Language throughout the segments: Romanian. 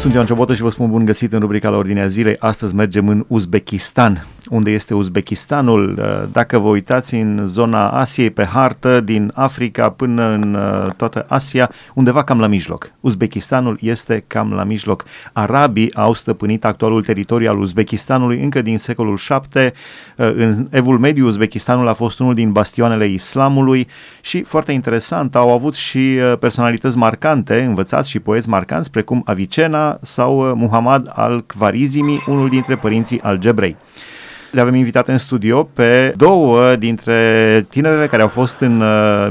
Sunt Ioan Ciobotă și vă spun bun găsit în rubrica La Ordinea Zilei. Astăzi mergem în Uzbekistan. Unde este Uzbekistanul? Dacă vă uitați în zona Asiei pe hartă, din Africa până în toată Asia, undeva cam la mijloc. Uzbekistanul este cam la mijloc. Arabii au stăpânit actualul teritoriu al Uzbekistanului încă din secolul VII. În Evul Mediu, Uzbekistanul a fost unul din bastioanele islamului și, foarte interesant, au avut și personalități marcante, învățați și poeți marcanți, precum Avicena sau Muhammad al-Khwarizmi, unul dintre părinții algebrei. Le avem invitat în studio pe două dintre tinerele care au fost în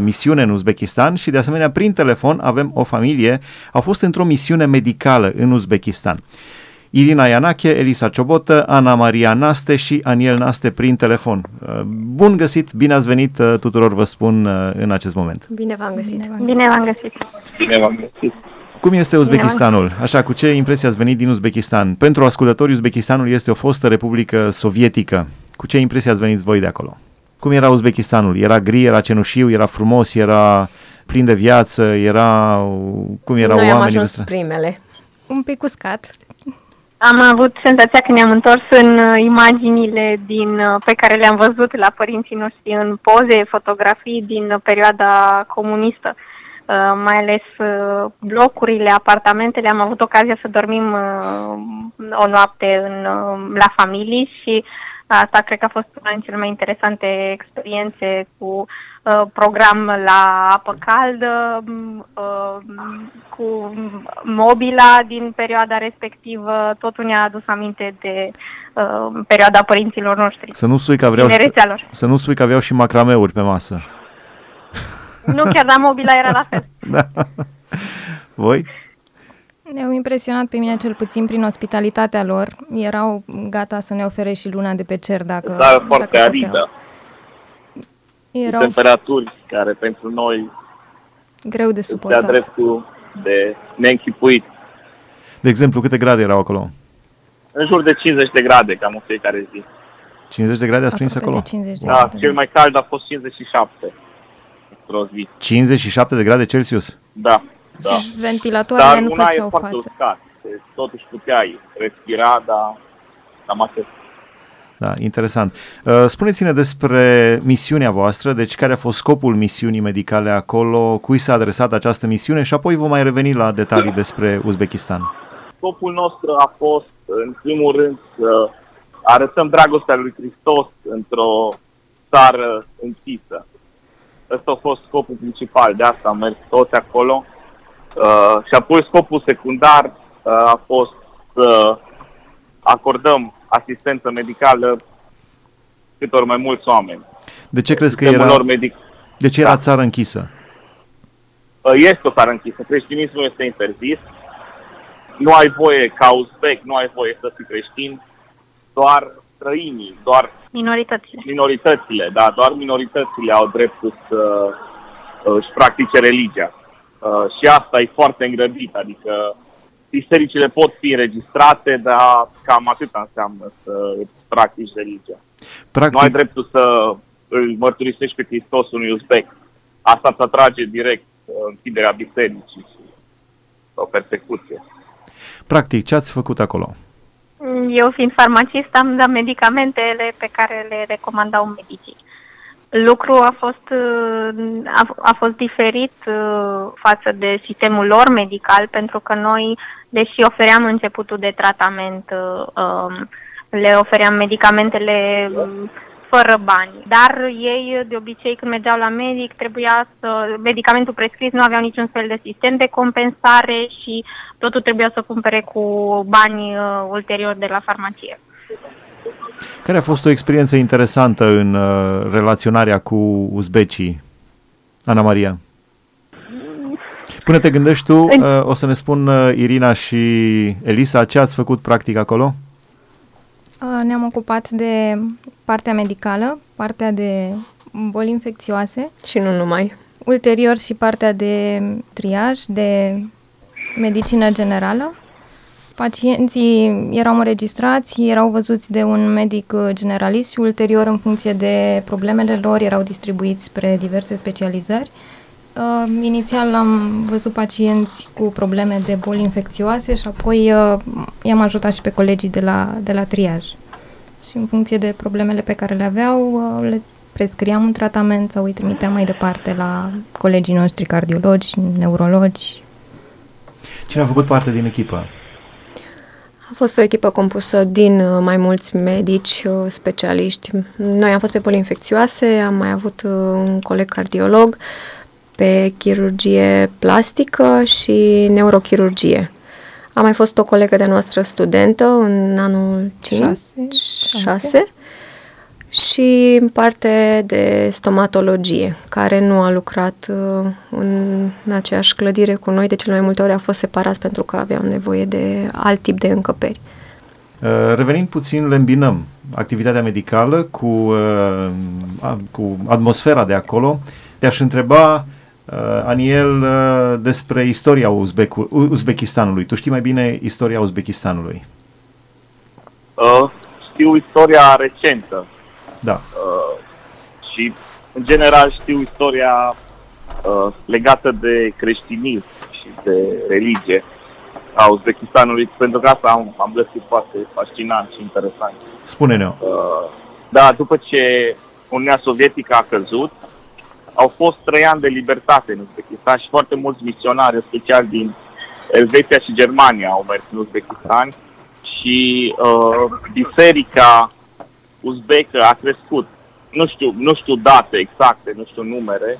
misiune în Uzbekistan și, de asemenea, prin telefon avem o familie, au fost într-o misiune medicală în Uzbekistan. Irina Ianache, Elisa Ciobotă, Ana Maria Naste și Aniel Naste prin telefon. Bun găsit, bine ați venit tuturor, vă spun în acest moment. Bine v-am găsit! Bine v-am găsit! Bine v-am găsit! Cum este Uzbekistanul? Așa, cu ce impresie ați venit din Uzbekistan? Pentru ascultători, Uzbekistanul este o fostă republică sovietică. Cu ce impresie ați venit voi de acolo? Cum era Uzbekistanul? Era gri, era cenușiu, era frumos, era plin de viață, era... Cum erau oamenii? Noi am ajuns primele. Un pic uscat. Am avut senzația că ne-am întors în imaginile pe care le-am văzut la părinții noștri în poze, fotografii din perioada comunistă. Mai ales blocurile, apartamentele. Am avut ocazia să dormim o noapte la familii și asta cred că a fost una din cele mai interesante experiențe, cu program la apă caldă, cu mobila din perioada respectivă. Totul ne-a adus aminte de perioada părinților noștri. Să nu spui că aveau și macrameuri pe masă. Nu, chiar da, mobila era la fel. Da. Voi? Ne-au impresionat pe mine, cel puțin, prin ospitalitatea lor. Erau gata să ne ofere și luna de pe cer dacă... Dar foarte aridă. Erau temperaturi care pentru noi... Greu de suportat. Era dreptul de neînchipuit. De exemplu, câte grade erau acolo? În jur de 50 de grade, cam în fiecare zi. 50 de grade ați prins acolo? Da, cel mai cald a fost 57. 57 de grade Celsius? Da, da. Ventilatoarele nu făceau față. Uscat. Totuși puteai respira, dar cam atât. Da, interesant. Spuneți-ne despre misiunea voastră, deci care a fost scopul misiunii medicale acolo, cui s-a adresat această misiune și apoi vom mai reveni la detalii despre Uzbekistan. Scopul nostru a fost, în primul rând, să arătăm dragostea lui Hristos într-o țară închisă. Ăsta a fost scopul principal, de asta am mers toți acolo. Și apoi scopul secundar a fost să acordăm asistență medicală cât ori mai mulți oameni. De ce crezi că era țară închisă? Este o țară închisă. Creștinismul este interzis. Nu ai voie, ca uzbek, nu ai voie să fii creștin. Doar străinii, doar minoritățile, da, doar minoritățile au dreptul să își practice religia. Și asta e foarte îngrădit, adică bisericile pot fi înregistrate, dar cam atâta înseamnă să practici religia. Nu ai dreptul să îl mărturisești pe Hristos unui uzbek. Asta îți atrage direct închiderea bisericii sau persecuție. Practic, ce ați făcut acolo? Eu, fiind farmacist, am dat medicamentele pe care le recomandau medicii. Lucrul a fost diferit față de sistemul lor medical, pentru că noi, deși ofeream începutul de tratament, le ofeream medicamentele fără bani. Dar ei, de obicei, când mergeau la medic, medicamentul prescris nu aveau niciun fel de sistem de compensare și totul trebuia să cumpere cu bani ulterior de la farmacie. Care a fost o experiență interesantă în relaționarea cu uzbecii, Ana Maria? Până te gândești tu, o să ne spun Irina și Elisa ce ați făcut practic acolo? Ne-am ocupat de partea medicală, partea de boli infecțioase. Și nu numai. Ulterior și partea de triaj, de medicină generală. Pacienții erau înregistrați, erau văzuți de un medic generalist și ulterior, în funcție de problemele lor, erau distribuiți spre diverse specializări. Inițial am văzut pacienți cu probleme de boli infecțioase și apoi i-am ajutat și pe colegii de la triaj. Și în funcție de problemele pe care le aveau, le prescriam un tratament sau îi trimiteam mai departe la colegii noștri cardiologi, neurologi. Cine a făcut parte din echipă? A fost o echipă compusă din mai mulți medici, specialiști. Noi am fost pe boli infecțioase, am mai avut un coleg cardiolog, pe chirurgie plastică și neurochirurgie. A mai fost o colegă de-a noastră studentă în anul 6 și în parte de stomatologie, care nu a lucrat în aceeași clădire cu noi, de cel mai multe ori a fost separați pentru că aveau nevoie de alt tip de încăperi. Revenind puțin, le îmbinăm activitatea medicală cu atmosfera de acolo. Te-aș întreba, Aniel, despre istoria Uzbekistanului. Tu știi mai bine istoria Uzbekistanului? Știu istoria recentă. Da. Și, în general, știu istoria legată de creștinism și de religie a Uzbekistanului. Pentru că asta am găsit foarte fascinant și interesant. Spune-ne. Da, după ce Uniunea Sovietică a căzut, au fost 3 ani de libertate în Uzbekistan și foarte mulți misionari, în special din Elveția și Germania, au mers în Uzbekistan și biserica uzbecă a crescut. Nu știu date exacte, nu știu numere,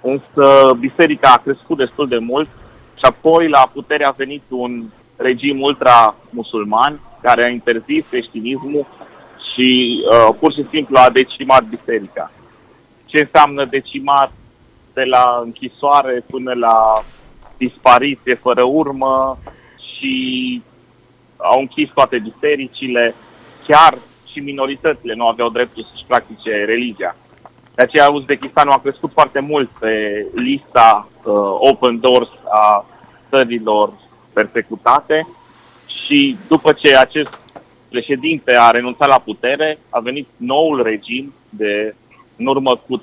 însă biserica a crescut destul de mult și apoi la putere a venit un regim ultra-musulman care a interzis creștinismul și pur și simplu a decimat biserica. Ce înseamnă decimat? De la închisoare până la dispariție fără urmă și au închis toate bisericile, chiar și minoritățile nu aveau dreptul să-și practice religia. De aceea Uzbekistanul a crescut foarte mult pe lista Open Doors a țărilor persecutate și după ce acest președinte a renunțat la putere, a venit noul regim în urmă cu 3-4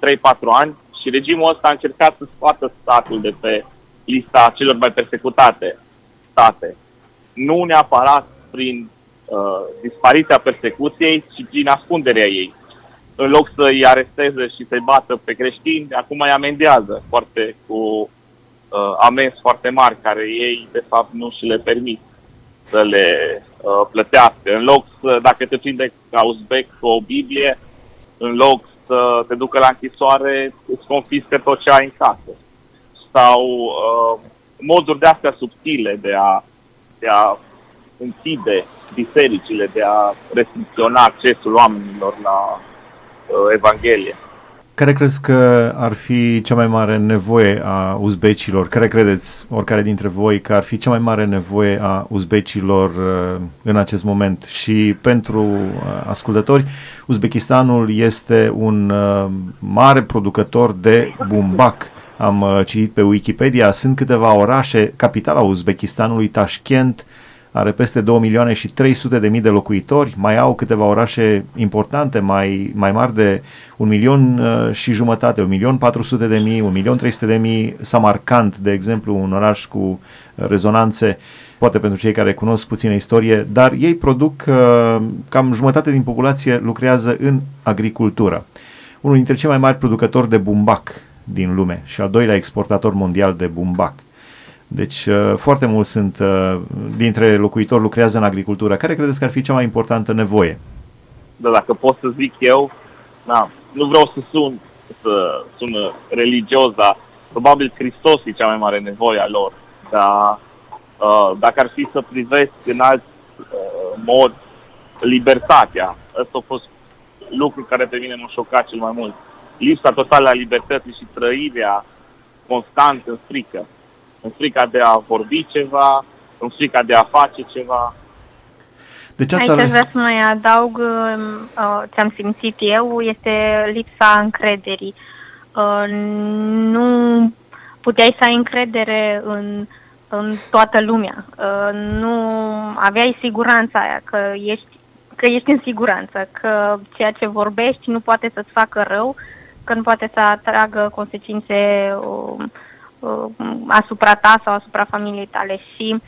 ani și regimul ăsta a încercat să scoată statul de pe lista celor mai persecutate state. Nu neapărat prin dispariția persecuției, ci prin ascunderea ei. În loc să-i aresteze și să-i bată pe creștini, acum îi amendează cu amenzi foarte mari, care ei, de fapt, nu și le permit să le plătească. În loc să, dacă te prinde ca uzbec cu o Biblie, în loc să te ducă la închisoare, îți confiscă tot ce ai în casă. Sau moduri de astea subtile de a închide bisericile, de a restricționa accesul oamenilor la Evanghelie. Care crezi că ar fi cea mai mare nevoie a uzbecilor? Care credeți, oricare dintre voi, că ar fi cea mai mare nevoie a uzbecilor în acest moment? Și pentru ascultători, Uzbekistanul este un mare producător de bumbac. Am citit pe Wikipedia, sunt câteva orașe, capitala Uzbekistanului, Tashkent, are peste 2.300.000 de locuitori, mai au câteva orașe importante, mai mari de 1,5 milion, 1.400.000, 1.300.000, Samarkand, de exemplu, un oraș cu rezonanțe, poate pentru cei care cunosc puțină istorie, dar ei produc, cam jumătate din populație lucrează în agricultură. Unul dintre cei mai mari producători de bumbac din lume și al doilea exportator mondial de bumbac. Deci foarte mulți dintre locuitori lucrează în agricultură. Care credeți că ar fi cea mai importantă nevoie? Da, dacă pot să zic eu, nu vreau să sună religios, dar probabil Hristos e cea mai mare nevoie a lor. Dar dacă ar fi să privesc în alt mod libertatea, ăsta a fost lucrul care pe mine m-a șocat cel mai mult. Lipsa totală a libertății și trăirea constant în frică. În frica de a vorbi ceva, în frica de a face ceva. Aici vreau să mai adaug ce am simțit eu, este lipsa încrederii. Nu puteai să ai încredere în toată lumea. Nu aveai siguranța aia că ești în siguranță, că ceea ce vorbești nu poate să-ți facă rău, când poate să atragă consecințe asupra ta sau asupra familiei tale. Și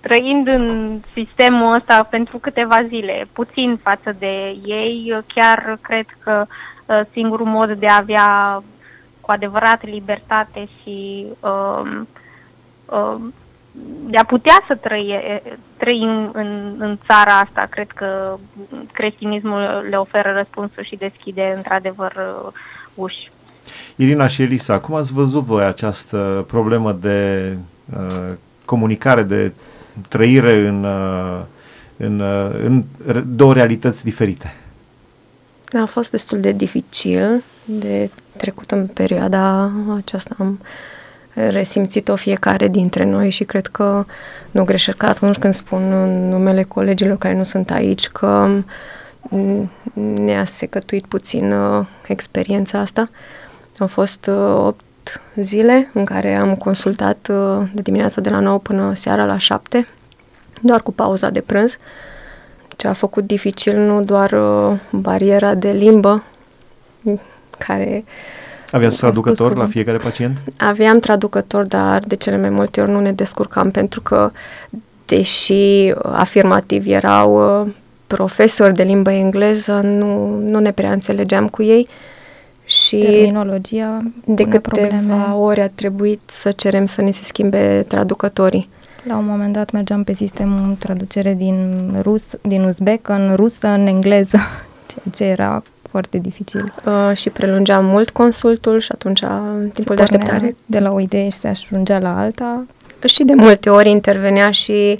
trăind în sistemul ăsta pentru câteva zile, puțin față de ei, chiar cred că singurul mod de a avea cu adevărat libertate și de a putea să trăim în țara asta, cred că creștinismul le oferă răspunsul și deschide într-adevăr uși. Irina și Elisa, cum ați văzut voi această problemă de comunicare, de trăire în două realități diferite? A fost destul de dificil de trecut în perioada aceasta. Am resimțit-o fiecare dintre noi și cred că nu greșesc atunci când spun în numele colegilor care nu sunt aici că ne-a secătuit puțin experiența asta. Au fost 8 zile în care am consultat de dimineața de la 9 până seara la 7, doar cu pauza de prânz. Ce a făcut dificil nu doar bariera de limbă, care... Aveați traducător la fiecare pacient? Aveam traducător, dar de cele mai multe ori nu ne descurcam, pentru că, deși afirmativ erau profesori de limbă engleză, nu ne prea înțelegeam cu ei și terminologia de câteva ori a trebuit să cerem să ne se schimbe traducătorii. La un moment dat mergeam pe sistemul traducere din uzbek în rusă, în engleză, ceea ce era foarte dificil. Și prelungeam mult consultul și atunci timpul de așteptare. De la o idee și se ajungea la alta. Și de multe ori intervenea și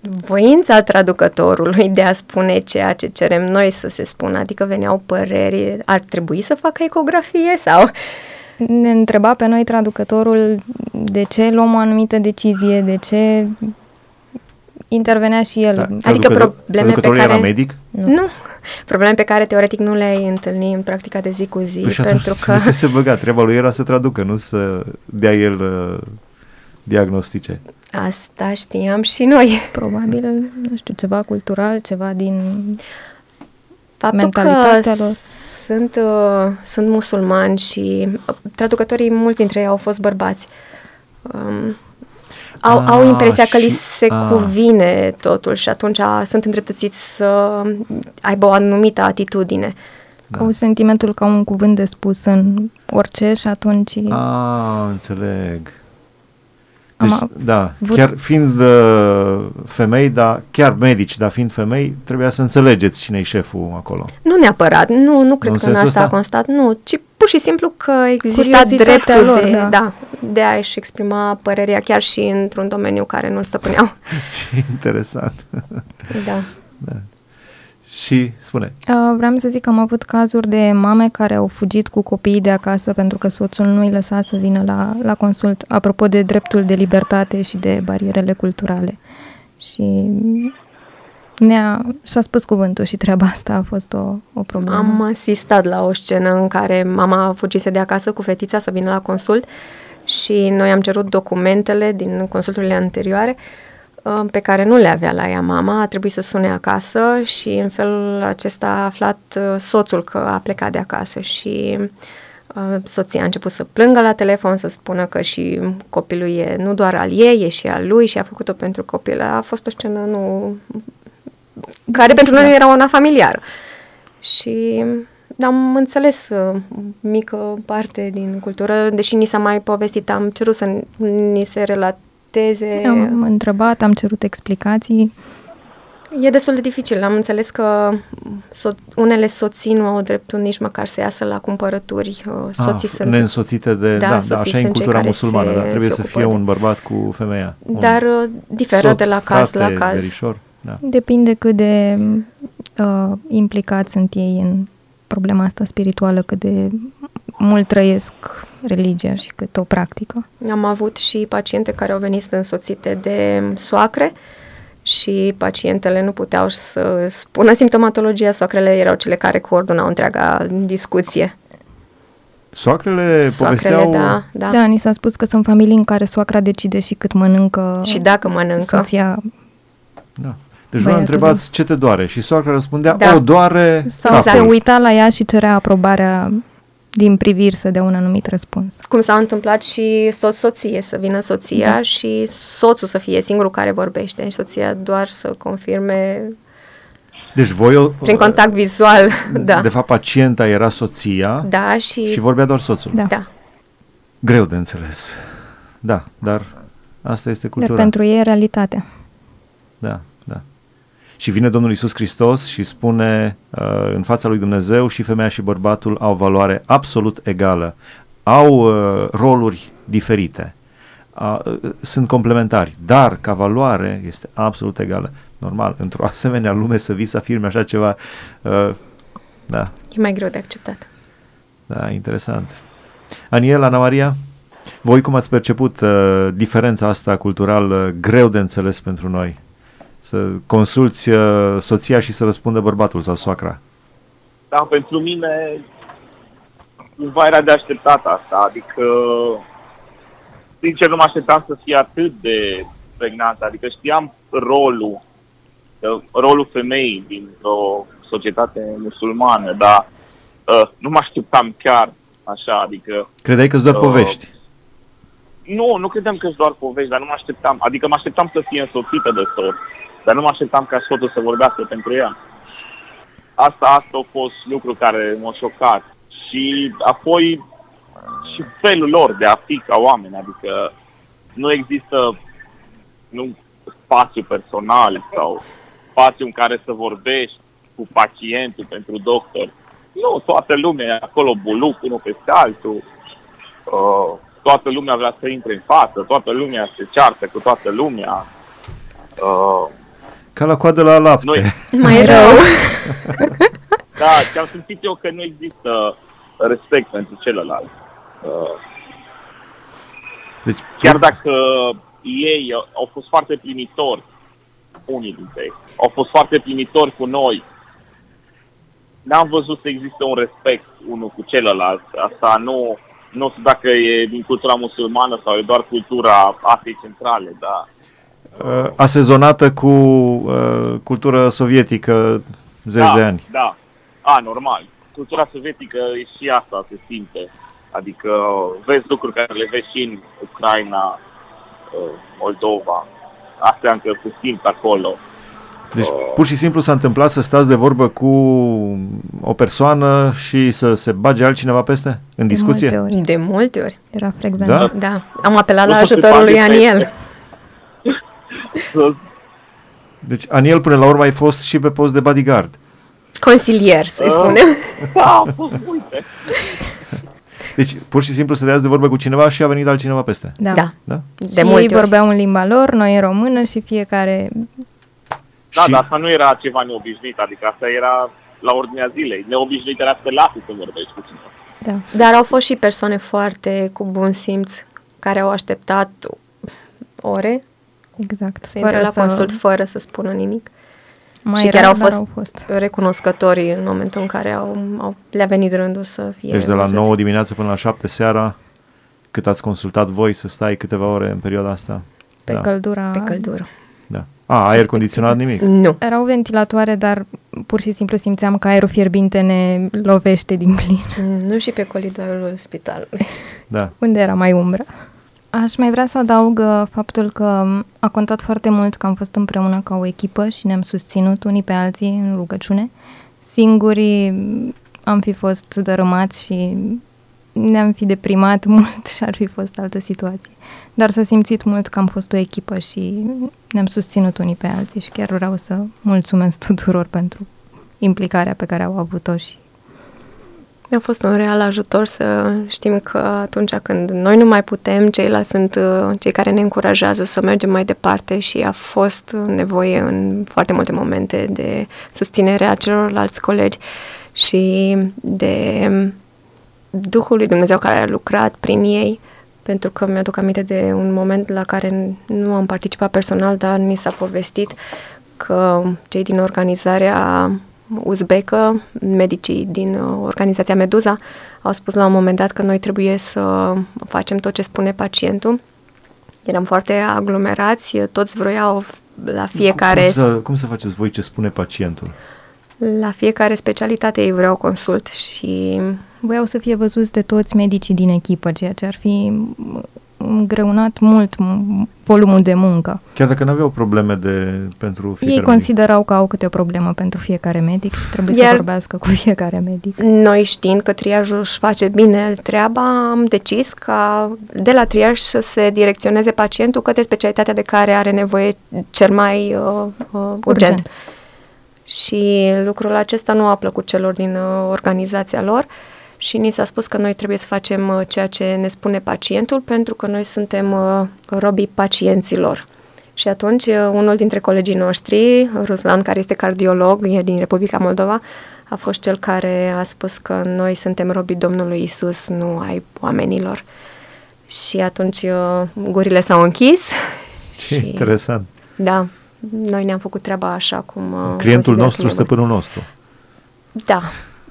voința traducătorului de a spune ceea ce cerem noi să se spună, adică veneau păreri, ar trebui să facă ecografie sau... Ne întreba pe noi traducătorul de ce luăm o anumită decizie, de ce intervenea și el. Da, adică probleme pe care... era medic? Nu. Probleme pe care teoretic nu le-ai întâlnit în practica de zi cu zi. Păi pentru că... De ce se băga? Treaba lui era să traducă, nu să dea el diagnostice. Asta știam și noi. Probabil, nu știu, ceva cultural, ceva din mentalitatea lor. Sunt musulmani și traducătorii, mulți dintre ei au fost bărbați. Au impresia că li se cuvine totul și atunci sunt îndreptățiți să aibă o anumită atitudine. Da. Au sentimentul că au un cuvânt de spus în orice și atunci... înțeleg. Deci, chiar fiind femei, dar chiar medici, dar fiind femei, trebuia să înțelegeți cine-i șeful acolo. Nu neapărat, nu cred că în asta a constat, nu, ci pur și simplu că exista dreptul lor, de a-și exprima părerea chiar și într-un domeniu care nu-l stăpâneau. Ce interesant. Da. Și spune. Vreau să zic că am avut cazuri de mame care au fugit cu copiii de acasă pentru că soțul nu îi lăsa să vină la consult, apropo de dreptul de libertate și de barierele culturale. Și și-a spus cuvântul și treaba asta a fost o problemă. Am asistat la o scenă în care mama fugise de acasă cu fetița să vină la consult și noi am cerut documentele din consulturile anterioare pe care nu le avea la ea mama, a trebuit să sune acasă și în felul acesta a aflat soțul că a plecat de acasă și soția a început să plângă la telefon, să spună că și copilul e nu doar al ei, e și al lui și a făcut-o pentru copil. A fost o scenă care pentru noi nu era una familiară. Și am înțeles mică parte din cultură, deși ni s-a mai povestit, am cerut să ni se relate. Am întrebat, am cerut explicații. E destul de dificil. Am înțeles că unele soții nu au dreptul nici măcar să iasă la cumpărături. Soții sunt neînsoțite de... Da, așa e în cultura musulmană, dar trebuie să fie un bărbat cu femeia. Dar diferă de la caz la caz. Verișor, da. Depinde cât de implicați sunt ei în problema asta spirituală, cât de mult trăiesc religia și cât o practică. Am avut și paciente care au venit însoțite de soacre și pacientele nu puteau să spună simptomatologia, soacrele erau cele care coordonau întreaga discuție. Soacrele povesteau... Da, ni s-a spus că sunt familii în care soacra decide și cât mănâncă. Și dacă mănâncă. Soția... Da. Deci vă întrebați ce te doare și soacra răspundea, o doare capul. Sau se uita la ea și cerea aprobarea din priviri să dea un anumit răspuns. Cum s-a întâmplat și soț-soție, să vină soția și soțul să fie singurul care vorbește și soția doar să confirme. Deci voi, prin contact vizual, de fapt pacienta era soția și vorbea doar soțul. Da. Greu de înțeles. Da, dar asta este cultura. Dar pentru ei e realitatea. Da. Și vine Domnul Iisus Hristos și spune în fața lui Dumnezeu și femeia și bărbatul au valoare absolut egală. Au roluri diferite. Sunt complementari, dar ca valoare este absolut egală. Normal, într-o asemenea lume să vii să afirmi așa ceva. E mai greu de acceptat. Da, interesant. Aniel, Ana Maria, voi cum ați perceput diferența asta culturală greu de înțeles pentru noi? Să consulți soția și să răspundă bărbatul sau soacra. Da, pentru mine cumva era de așteptat asta, adică sincer nu mă așteptam să fie atât de pregnantă, adică știam rolul femeii dintr-o societate musulmană, dar nu mă așteptam chiar așa, adică... Credeai că-s doar povești? Nu, nu credeam că-s doar povești, dar nu mă așteptam, adică mă așteptam să fie însoțită de soț, dar nu mă așteptam ca soțul să vorbească pentru ea. Asta a fost lucru care m-a șocat. Și apoi și felul lor de a fi ca oameni, adică nu există spațiu personal sau spațiu în care să vorbești cu pacientul pentru doctor. Nu, toată lumea acolo buluc unul peste altul, toată lumea vrea să intre în față, toată lumea se ceartă cu toată lumea. Ca la coadă la lapte. Mai rău. Da, și am simțit eu că nu există respect pentru celălalt. Deci, chiar dacă ei au fost foarte primitori, unii dintre ei, au fost foarte primitori cu noi, n-am văzut să există un respect unul cu celălalt. Asta nu știu dacă e din cultura musulmană sau e doar cultura Asiei Centrale, dar... Asezonată cu cultura sovietică de ani. Da, normal. Cultura sovietică e și asta, se simte. Adică vezi lucruri care le vezi și în Ucraina, Moldova. Astea încă se simt acolo. Deci pur și simplu s-a întâmplat să stați de vorbă cu o persoană și să se bage altcineva peste? În discuție? De multe ori. Era frecvent. Da. Am apelat la ajutorul lui Aniel. Deci Aniel până la urmă ai fost și pe post de bodyguard. Consilier, să-i spunem. Da, uite. Deci pur și simplu stăteați de vorbă cu cineva și a venit altcineva peste. Da. De multe ori vorbeau în limba lor, noi în română și fiecare... Dar asta nu era ceva neobișnuit, adică asta era la ordinea zilei. Neobișnuit era să lasi să vorbești cu cineva. Da. Dar au fost și persoane foarte cu bun simț care au așteptat ore. Exact. Să intre la consult fără să spună nimic. Mai și chiar au fost recunoscători în momentul în care le-a venit rândul să fie... Deci de la 9 dimineața până la 7 seara, cât ați consultat voi să stai câteva ore în perioada asta? Pe căldură. Da. Aer condiționat nimic? Nu. Erau ventilatoare, dar pur și simplu simțeam că aerul fierbinte ne lovește din plin. Nu, și pe colidorul spitalului. Da. Unde era mai umbră. Aș mai vrea să adaug faptul că a contat foarte mult că am fost împreună ca o echipă și ne-am susținut unii pe alții în rugăciune. Singuri am fi fost dărâmați și ne-am fi deprimat mult și ar fi fost altă situație. Dar s-a simțit mult că am fost o echipă și ne-am susținut unii pe alții și chiar vreau să mulțumesc tuturor pentru implicarea pe care au avut-o și ne-a fost un real ajutor să știm că atunci când noi nu mai putem, ceilalți sunt cei care ne încurajează să mergem mai departe și a fost nevoie în foarte multe momente de susținerea celorlalți colegi și de Duhul lui Dumnezeu care a lucrat prin ei, pentru că mi-aduc aminte de un moment la care nu am participat personal, dar mi s-a povestit că cei din organizarea uzbecă, medicii din organizația Meduza, au spus la un moment dat că noi trebuie să facem tot ce spune pacientul. Eram foarte aglomerați, toți vroiau la fiecare... Cum să faceți voi ce spune pacientul? La fiecare specialitate ei vreau consult și... Voiau să fie văzuți de toți medicii din echipă, ceea ce ar fi îngreunat mult volumul de muncă. Chiar dacă nu aveau probleme pentru fiecare medic. Ei considerau că au câte o problemă pentru fiecare medic și trebuie să vorbească cu fiecare medic. Noi, știind că triajul își face bine treaba, am decis ca de la triaj să se direcționeze pacientul către specialitatea de care are nevoie cel mai urgent. Și lucrul acesta nu a plăcut celor din organizația lor și ni s-a spus că noi trebuie să facem ceea ce ne spune pacientul, pentru că noi suntem robii pacienților. Și atunci unul dintre colegii noștri, Ruslan, care este cardiolog, e din Republica Moldova, a fost cel care a spus că noi suntem robii Domnului Iisus, nu ai oamenilor. Și atunci gurile s-au închis. Ce și... interesant! Da. Noi ne-am făcut treaba așa cum... Clientul nostru, stăpânul nostru. Da,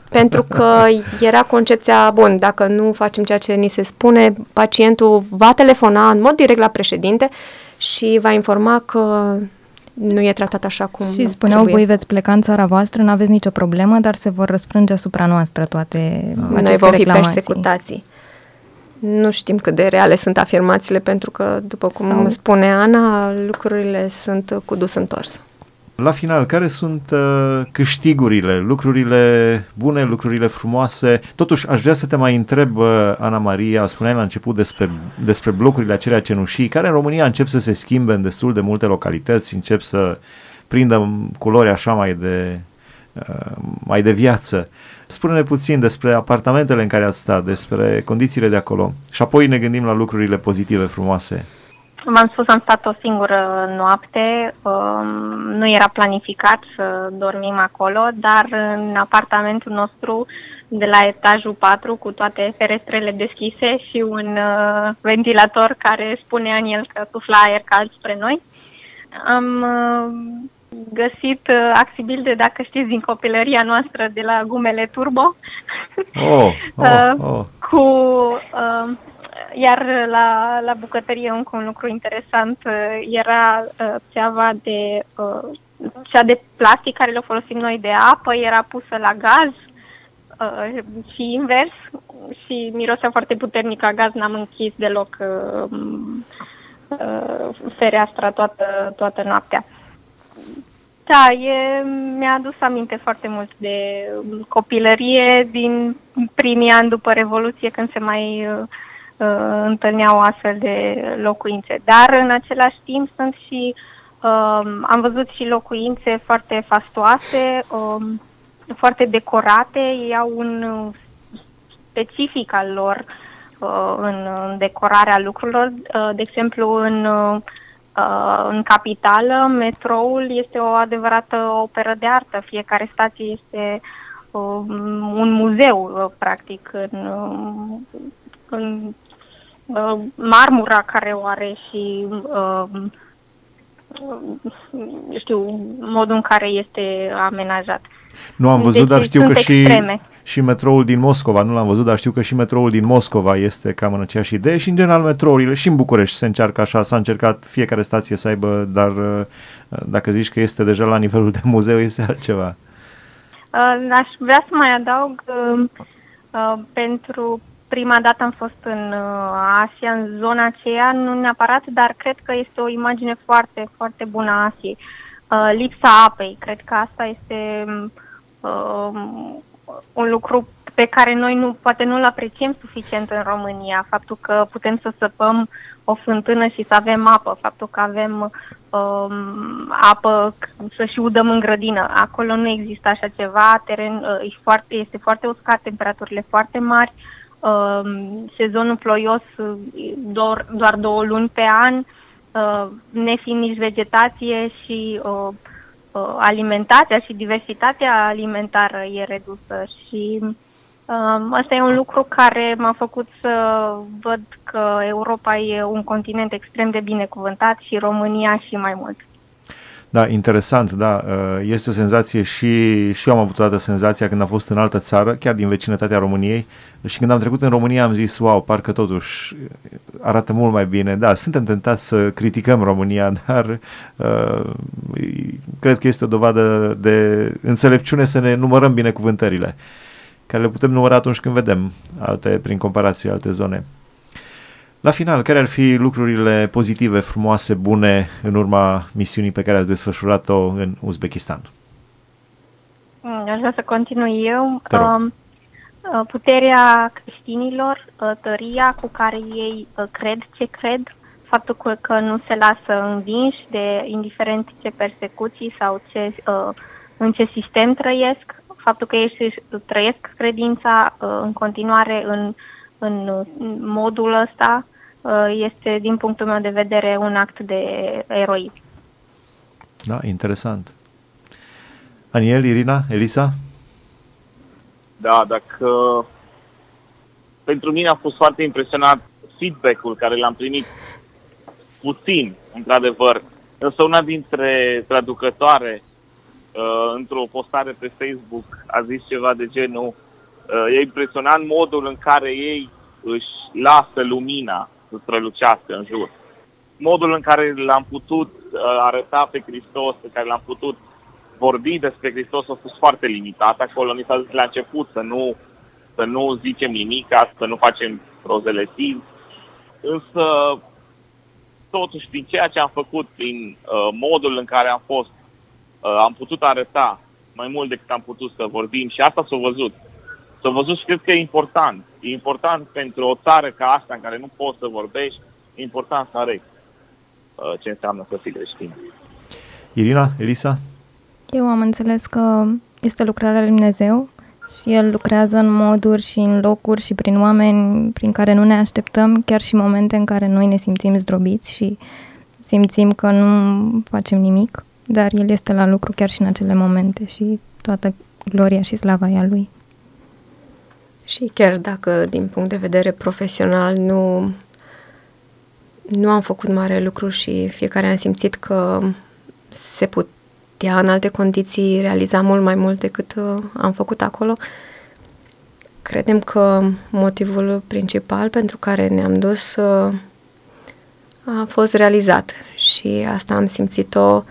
pentru că era concepția, bun, dacă nu facem ceea ce ni se spune, pacientul va telefona în mod direct la președinte și va informa că nu e tratat așa cum și spuneau, trebuie. Voi veți pleca în țara voastră, n-aveți nicio problemă, dar se vor răsfrânge asupra noastră toate aceste noi vom reclamații. Fi persecutații. Nu știm cât de reale sunt afirmațiile, pentru că, după cum spune Ana, lucrurile sunt cu dus întors. La final, care sunt câștigurile, lucrurile bune, lucrurile frumoase? Totuși, aș vrea să te mai întreb, Ana Maria, spuneai la început despre blocurile acelea cenușii, care în România încep să se schimbe în destul de multe localități, încep să prindă culori așa mai de viață. Spune-ne puțin despre apartamentele în care ați stat, despre condițiile de acolo și apoi ne gândim la lucrurile pozitive, frumoase. V-am spus, am stat o singură noapte, nu era planificat să dormim acolo, dar în apartamentul nostru de la etajul 4 cu toate ferestrele deschise și un ventilator care spunea în el că sufla aer cald spre noi, am... găsit Axibilde, dacă știți, din copilăria noastră de la gumele turbo. Cu iar la bucătărie încă un lucru interesant era țeava de cea de plastic care le folosim noi de apă, era pusă la gaz și invers și mirosea foarte puternic la gaz, n-am închis deloc fereastra toată noaptea. Da, mi-a adus aminte foarte mult de copilărie din primii ani după Revoluție, când se mai întâlneau astfel de locuințe. Dar în același timp sunt și am văzut și locuințe foarte fastoase, foarte decorate, ei au un specific al lor în decorarea lucrurilor. De exemplu, în capitală, metroul este o adevărată operă de artă. Fiecare stație este un muzeu, practic, în marmura care o are și modul în care este amenajat. Nu am văzut, dar știu că și metroul din Moscova, nu l-am văzut, dar știu că și metroul din Moscova este cam în aceeași idee și în general metrourile și în București se încearcă așa, s-a încercat fiecare stație să aibă, dar dacă zici că este deja la nivelul de muzeu, este altceva. Aș vrea să mai adaug, pentru prima dată am fost în Asia, în zona aceea, nu neapărat, dar cred că este o imagine foarte, foarte bună a Asiei. Lipsa apei, cred că asta este un lucru pe care noi poate nu-l apreciem suficient în România, faptul că putem să săpăm o fântână și să avem apă, faptul că avem apă să-și udăm în grădină. Acolo nu există așa ceva, este foarte uscat, temperaturile foarte mari, sezonul ploios doar 2 luni pe an, nefiind nici vegetație și alimentația și diversitatea alimentară e redusă și asta e un lucru care m-a făcut să văd că Europa e un continent extrem de binecuvântat și România și mai mult. Da, interesant, da, este o senzație și eu am avut toată senzația când am fost în altă țară, chiar din vecinătatea României, și când am trecut în România am zis, wow, parcă totuși arată mult mai bine. Da, suntem tentați să criticăm România, dar cred că este o dovadă de înțelepciune să ne numărăm binecuvântările, care le putem număra atunci când vedem alte, prin comparație, alte zone. La final, care ar fi lucrurile pozitive, frumoase, bune în urma misiunii pe care ați desfășurat-o în Uzbekistan? Aș vrea să continui eu. Puterea creștinilor, tăria cu care ei cred ce cred, faptul că nu se lasă învinși de indiferent ce persecuții sau ce, în ce sistem trăiesc, faptul că ei trăiesc credința în continuare în modul ăsta, este, din punctul meu de vedere, un act de eroism. Da, interesant. Aniel, Irina, Elisa? Da, dacă... Pentru mine a fost foarte impresionat feedback-ul care l-am primit, puțin, într-adevăr. Însă una dintre traducătoare, într-o postare pe Facebook, a zis ceva de genul: e impresionant modul în care ei își lasă lumina să strălucească în jur. Modul în care l-am putut arăta pe Hristos, pe care l-am putut vorbi despre Hristos, a fost foarte limitat. Acolo mi s-a zis la început să nu zicem nimica, să nu facem rozeleții. Însă, totuși, prin ceea ce am făcut, prin modul în care am fost, am putut arăta mai mult decât am putut să vorbim și asta s-a văzut. S-a văzut și cred că e important. E important pentru o țară ca asta, în care nu poți să vorbești, e important să arăți ce înseamnă să fii creștin. Irina, Elisa? Eu am înțeles că este lucrarea lui Dumnezeu și El lucrează în moduri și în locuri și prin oameni prin care nu ne așteptăm, chiar și momente în care noi ne simțim zdrobiți și simțim că nu facem nimic, dar El este la lucru chiar și în acele momente și toată gloria și slava e a Lui. Și chiar dacă, din punct de vedere profesional, nu am făcut mare lucru și fiecare am simțit că se putea, în alte condiții, realiza mult mai mult decât am făcut acolo, credem că motivul principal pentru care ne-am dus a fost realizat și asta am simțit-o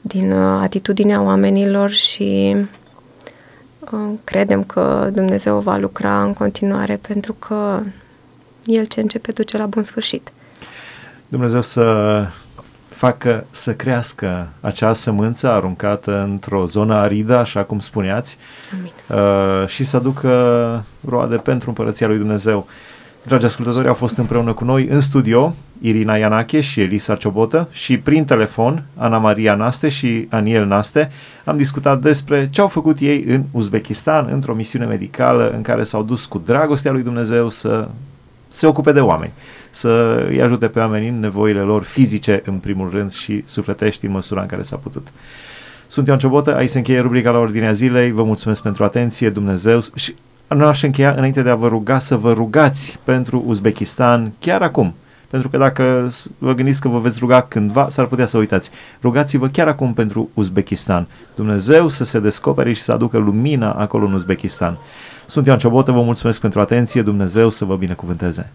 din atitudinea oamenilor și... Credem că Dumnezeu va lucra în continuare pentru că El ce începe duce la bun sfârșit. Dumnezeu să facă să crească acea sămânță aruncată într-o zonă aridă, așa cum spuneați, și să aducă roade pentru Împărăția lui Dumnezeu. Dragi ascultători, au fost împreună cu noi în studio Irina Ianache și Elisa Ciobotă și prin telefon Ana Maria Naste și Aniel Naste. Am discutat despre ce au făcut ei în Uzbekistan, într-o misiune medicală în care s-au dus cu dragostea lui Dumnezeu să se ocupe de oameni, să îi ajute pe oameni în nevoile lor fizice, în primul rând, și sufletești în măsura în care s-a putut. Sunt Ioan Ciobotă, aici se încheie rubrica La Ordinea Zilei. Vă mulțumesc pentru atenție, Dumnezeu și... Nu aș încheia înainte de a vă ruga să vă rugați pentru Uzbekistan chiar acum, pentru că dacă vă gândiți că vă veți ruga cândva, s-ar putea să uitați. Rugați-vă chiar acum pentru Uzbekistan. Dumnezeu să se descopere și să aducă lumina acolo în Uzbekistan. Sunt Ioan Ciobotă, vă mulțumesc pentru atenție, Dumnezeu să vă binecuvânteze.